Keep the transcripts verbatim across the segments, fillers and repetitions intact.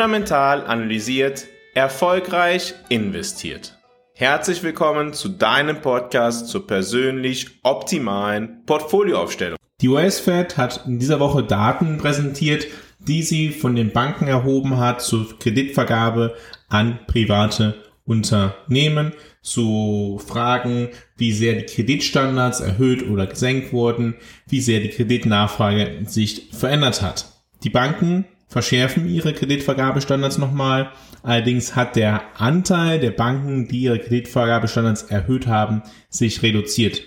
Fundamental analysiert, erfolgreich investiert. Herzlich willkommen zu deinem Podcast zur persönlich optimalen Portfolioaufstellung. Die U S-Fed hat in dieser Woche Daten präsentiert, die sie von den Banken erhoben hat zur Kreditvergabe an private Unternehmen, zu Fragen, wie sehr die Kreditstandards erhöht oder gesenkt wurden, wie sehr die Kreditnachfrage sich verändert hat. Die Banken verschärfen ihre Kreditvergabestandards nochmal. Allerdings hat der Anteil der Banken, die ihre Kreditvergabestandards erhöht haben, sich reduziert.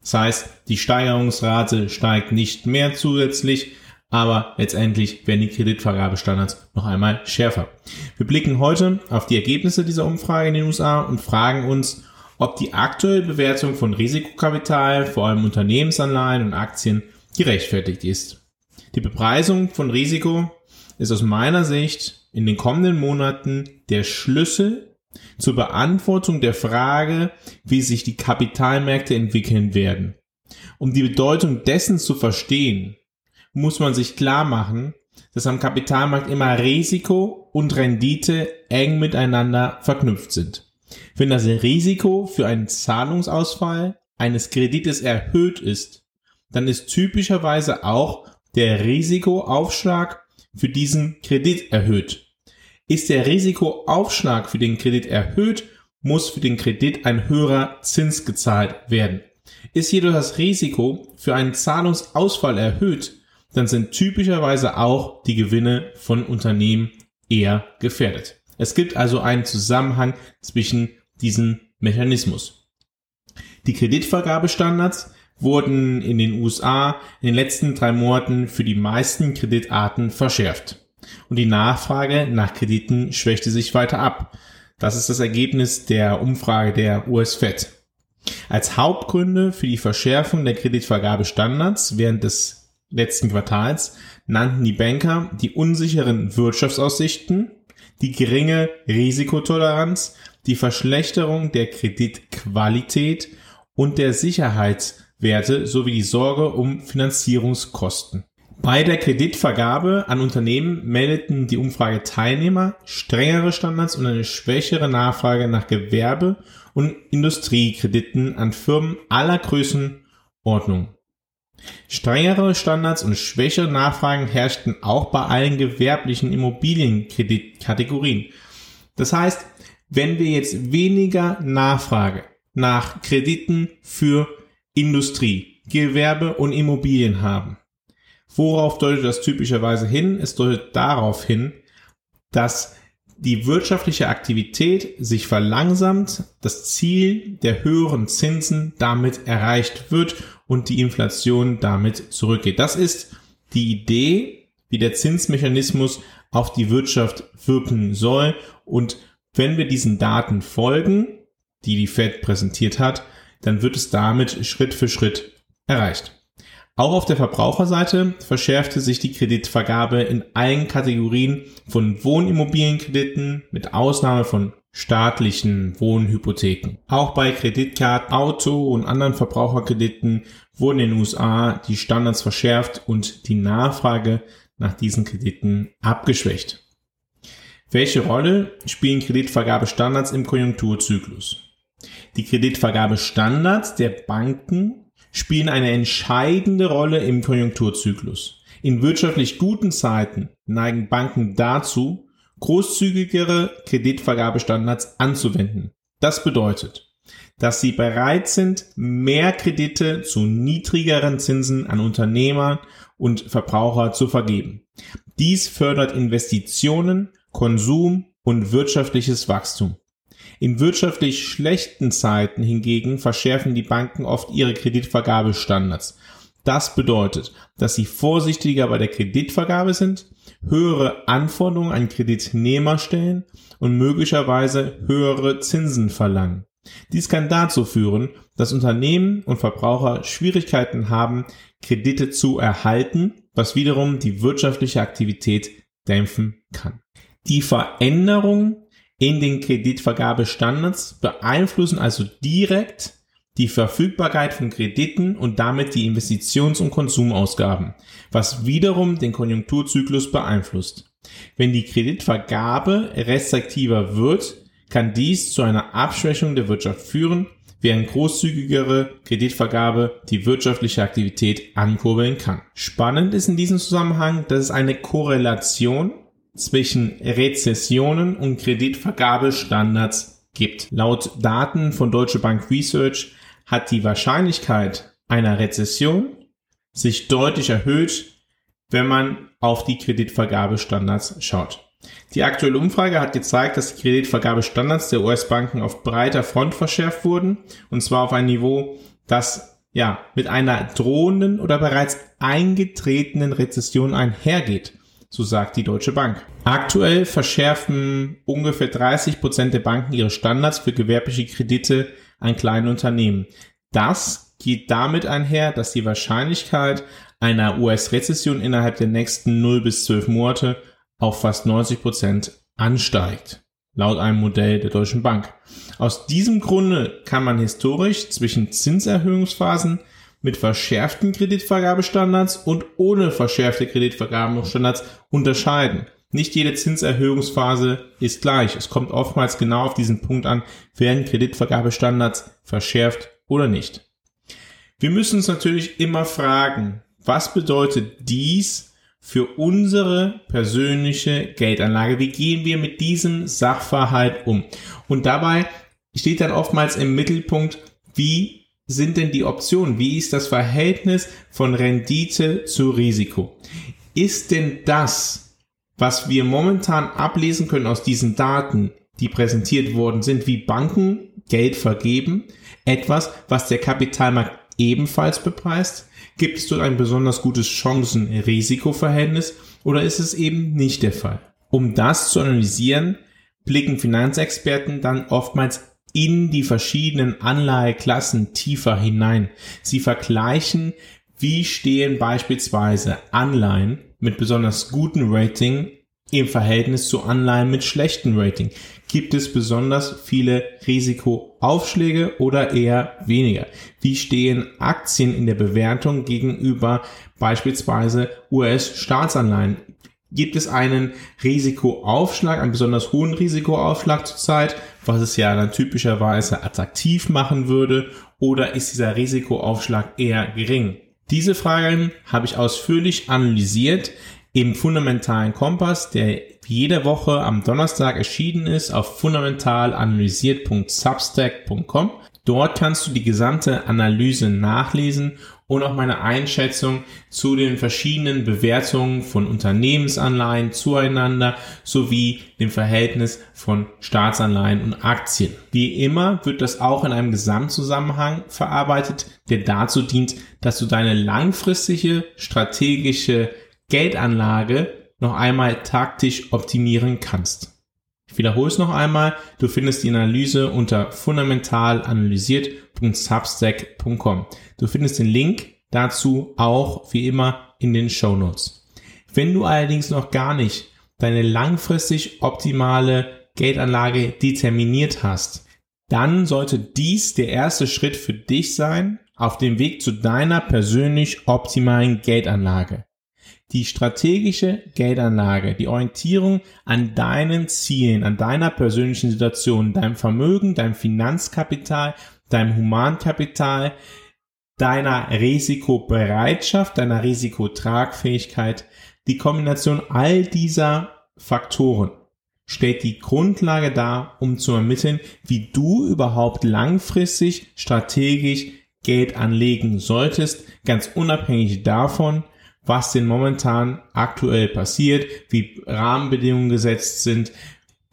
Das heißt, die Steigerungsrate steigt nicht mehr zusätzlich, aber letztendlich werden die Kreditvergabestandards noch einmal schärfer. Wir blicken heute auf die Ergebnisse dieser Umfrage in den U S A und fragen uns, ob die aktuelle Bewertung von Risikokapital, vor allem Unternehmensanleihen und Aktien, gerechtfertigt ist. Die Bepreisung von Risiko ist aus meiner Sicht in den kommenden Monaten der Schlüssel zur Beantwortung der Frage, wie sich die Kapitalmärkte entwickeln werden. Um die Bedeutung dessen zu verstehen, muss man sich klar machen, dass am Kapitalmarkt immer Risiko und Rendite eng miteinander verknüpft sind. Wenn das Risiko für einen Zahlungsausfall eines Kredites erhöht ist, dann ist typischerweise auch der Risikoaufschlag für diesen Kredit erhöht. Ist der Risikoaufschlag für den Kredit erhöht, muss für den Kredit ein höherer Zins gezahlt werden. Ist jedoch das Risiko für einen Zahlungsausfall erhöht, dann sind typischerweise auch die Gewinne von Unternehmen eher gefährdet. Es gibt also einen Zusammenhang zwischen diesen Mechanismus. Die Kreditvergabestandards wurden in den U S A in den letzten drei Monaten für die meisten Kreditarten verschärft. Und die Nachfrage nach Krediten schwächte sich weiter ab. Das ist das Ergebnis der Umfrage der U S-Fed. Als Hauptgründe für die Verschärfung der Kreditvergabestandards während des letzten Quartals nannten die Banker die unsicheren Wirtschaftsaussichten, die geringe Risikotoleranz, die Verschlechterung der Kreditqualität und der Sicherheitswerte sowie die Sorge um Finanzierungskosten. Bei der Kreditvergabe an Unternehmen meldeten die Umfrageteilnehmer strengere Standards und eine schwächere Nachfrage nach Gewerbe- und Industriekrediten an Firmen aller Größenordnung. Strengere Standards und schwächere Nachfragen herrschten auch bei allen gewerblichen Immobilienkreditkategorien. Das heißt, wenn wir jetzt weniger Nachfrage nach Krediten für Industrie, Gewerbe und Immobilien haben, worauf deutet das typischerweise hin? Es deutet darauf hin, dass die wirtschaftliche Aktivität sich verlangsamt, das Ziel der höheren Zinsen damit erreicht wird und die Inflation damit zurückgeht. Das ist die Idee, wie der Zinsmechanismus auf die Wirtschaft wirken soll. Und wenn wir diesen Daten folgen, die die Fed präsentiert hat, dann wird es damit Schritt für Schritt erreicht. Auch auf der Verbraucherseite verschärfte sich die Kreditvergabe in allen Kategorien von Wohnimmobilienkrediten mit Ausnahme von staatlichen Wohnhypotheken. Auch bei Kreditkarten, Auto und anderen Verbraucherkrediten wurden in den U S A die Standards verschärft und die Nachfrage nach diesen Krediten abgeschwächt. Welche Rolle spielen Kreditvergabestandards im Konjunkturzyklus? Die Kreditvergabestandards der Banken spielen eine entscheidende Rolle im Konjunkturzyklus. In wirtschaftlich guten Zeiten neigen Banken dazu, großzügigere Kreditvergabestandards anzuwenden. Das bedeutet, dass sie bereit sind, mehr Kredite zu niedrigeren Zinsen an Unternehmer und Verbraucher zu vergeben. Dies fördert Investitionen, Konsum und wirtschaftliches Wachstum. In wirtschaftlich schlechten Zeiten hingegen verschärfen die Banken oft ihre Kreditvergabestandards. Das bedeutet, dass sie vorsichtiger bei der Kreditvergabe sind, höhere Anforderungen an Kreditnehmer stellen und möglicherweise höhere Zinsen verlangen. Dies kann dazu führen, dass Unternehmen und Verbraucher Schwierigkeiten haben, Kredite zu erhalten, was wiederum die wirtschaftliche Aktivität dämpfen kann. Die Veränderung in den Kreditvergabestandards beeinflussen also direkt die Verfügbarkeit von Krediten und damit die Investitions- und Konsumausgaben, was wiederum den Konjunkturzyklus beeinflusst. Wenn die Kreditvergabe restriktiver wird, kann dies zu einer Abschwächung der Wirtschaft führen, während großzügigere Kreditvergabe die wirtschaftliche Aktivität ankurbeln kann. Spannend ist in diesem Zusammenhang, dass es eine Korrelation zwischen Rezessionen und Kreditvergabestandards gibt. Laut Daten von Deutsche Bank Research hat die Wahrscheinlichkeit einer Rezession sich deutlich erhöht, wenn man auf die Kreditvergabestandards schaut. Die aktuelle Umfrage hat gezeigt, dass die Kreditvergabestandards der U S-Banken auf breiter Front verschärft wurden, und zwar auf ein Niveau, das ja mit einer drohenden oder bereits eingetretenen Rezession einhergeht, so sagt die Deutsche Bank. Aktuell verschärfen ungefähr dreißig Prozent der Banken ihre Standards für gewerbliche Kredite an kleine Unternehmen. Das geht damit einher, dass die Wahrscheinlichkeit einer U S-Rezession innerhalb der nächsten null bis zwölf Monate auf fast neunzig Prozent ansteigt, laut einem Modell der Deutschen Bank. Aus diesem Grunde kann man historisch zwischen Zinserhöhungsphasen mit verschärften Kreditvergabestandards und ohne verschärfte Kreditvergabestandards unterscheiden. Nicht jede Zinserhöhungsphase ist gleich. Es kommt oftmals genau auf diesen Punkt an, werden Kreditvergabestandards verschärft oder nicht. Wir müssen uns natürlich immer fragen, was bedeutet dies für unsere persönliche Geldanlage? Wie gehen wir mit diesem Sachverhalt um? Und dabei steht dann oftmals im Mittelpunkt, wie sind denn die Optionen? Wie ist das Verhältnis von Rendite zu Risiko? Ist denn das, was wir momentan ablesen können aus diesen Daten, die präsentiert worden sind, wie Banken Geld vergeben, etwas, was der Kapitalmarkt ebenfalls bepreist? Gibt es dort ein besonders gutes Chancen-Risiko-Verhältnis oder ist es eben nicht der Fall? Um das zu analysieren, blicken Finanzexperten dann oftmals in die verschiedenen Anlageklassen tiefer hinein. Sie vergleichen, wie stehen beispielsweise Anleihen mit besonders gutem Rating im Verhältnis zu Anleihen mit schlechtem Rating. Gibt es besonders viele Risikoaufschläge oder eher weniger? Wie stehen Aktien in der Bewertung gegenüber beispielsweise U S-Staatsanleihen? Gibt es einen Risikoaufschlag, einen besonders hohen Risikoaufschlag zurzeit, was es ja dann typischerweise attraktiv machen würde, oder ist dieser Risikoaufschlag eher gering? Diese Fragen habe ich ausführlich analysiert im Fundamentalen Kompass, der jede Woche am Donnerstag erschienen ist, auf fundamentalanalysiert punkt substack punkt com. Dort kannst du die gesamte Analyse nachlesen und auch meine Einschätzung zu den verschiedenen Bewertungen von Unternehmensanleihen zueinander sowie dem Verhältnis von Staatsanleihen und Aktien. Wie immer wird das auch in einem Gesamtzusammenhang verarbeitet, der dazu dient, dass du deine langfristige strategische Geldanlage noch einmal taktisch optimieren kannst. Ich wiederhole es noch einmal, du findest die Analyse unter fundamentalanalysiert punkt substack punkt com. Du findest den Link dazu auch wie immer in den Shownotes. Wenn du allerdings noch gar nicht deine langfristig optimale Geldanlage determiniert hast, dann sollte dies der erste Schritt für dich sein auf dem Weg zu deiner persönlich optimalen Geldanlage. Die strategische Geldanlage, die Orientierung an deinen Zielen, an deiner persönlichen Situation, deinem Vermögen, deinem Finanzkapital, deinem Humankapital, deiner Risikobereitschaft, deiner Risikotragfähigkeit, die Kombination all dieser Faktoren stellt die Grundlage dar, um zu ermitteln, wie du überhaupt langfristig strategisch Geld anlegen solltest, ganz unabhängig davon, was denn momentan aktuell passiert, wie Rahmenbedingungen gesetzt sind,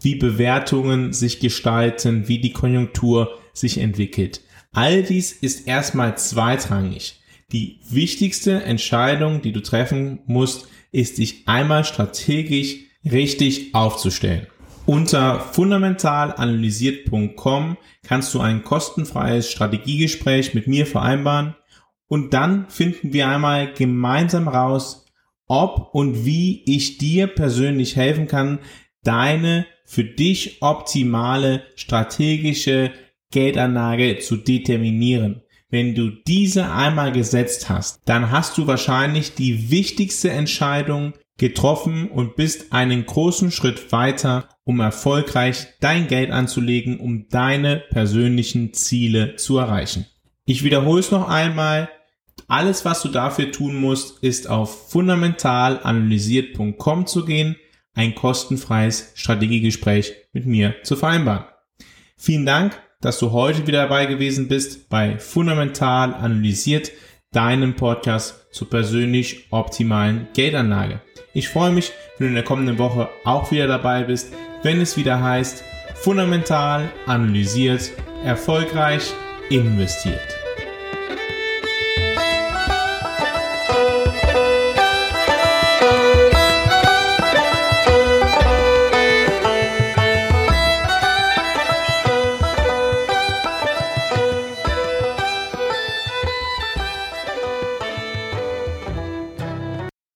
wie Bewertungen sich gestalten, wie die Konjunktur sich entwickelt. All dies ist erstmal zweitrangig. Die wichtigste Entscheidung, die du treffen musst, ist, dich einmal strategisch richtig aufzustellen. Unter fundamentalanalysiert punkt com kannst du ein kostenfreies Strategiegespräch mit mir vereinbaren. Und dann finden wir einmal gemeinsam raus, ob und wie ich dir persönlich helfen kann, deine für dich optimale strategische Geldanlage zu determinieren. Wenn du diese einmal gesetzt hast, dann hast du wahrscheinlich die wichtigste Entscheidung getroffen und bist einen großen Schritt weiter, um erfolgreich dein Geld anzulegen, um deine persönlichen Ziele zu erreichen. Ich wiederhole es noch einmal. Alles, was du dafür tun musst, ist auf fundamentalanalysiert punkt com zu gehen, ein kostenfreies Strategiegespräch mit mir zu vereinbaren. Vielen Dank, dass du heute wieder dabei gewesen bist bei Fundamental Analysiert, deinem Podcast zur persönlich optimalen Geldanlage. Ich freue mich, wenn du in der kommenden Woche auch wieder dabei bist, wenn es wieder heißt, Fundamental Analysiert, erfolgreich investiert.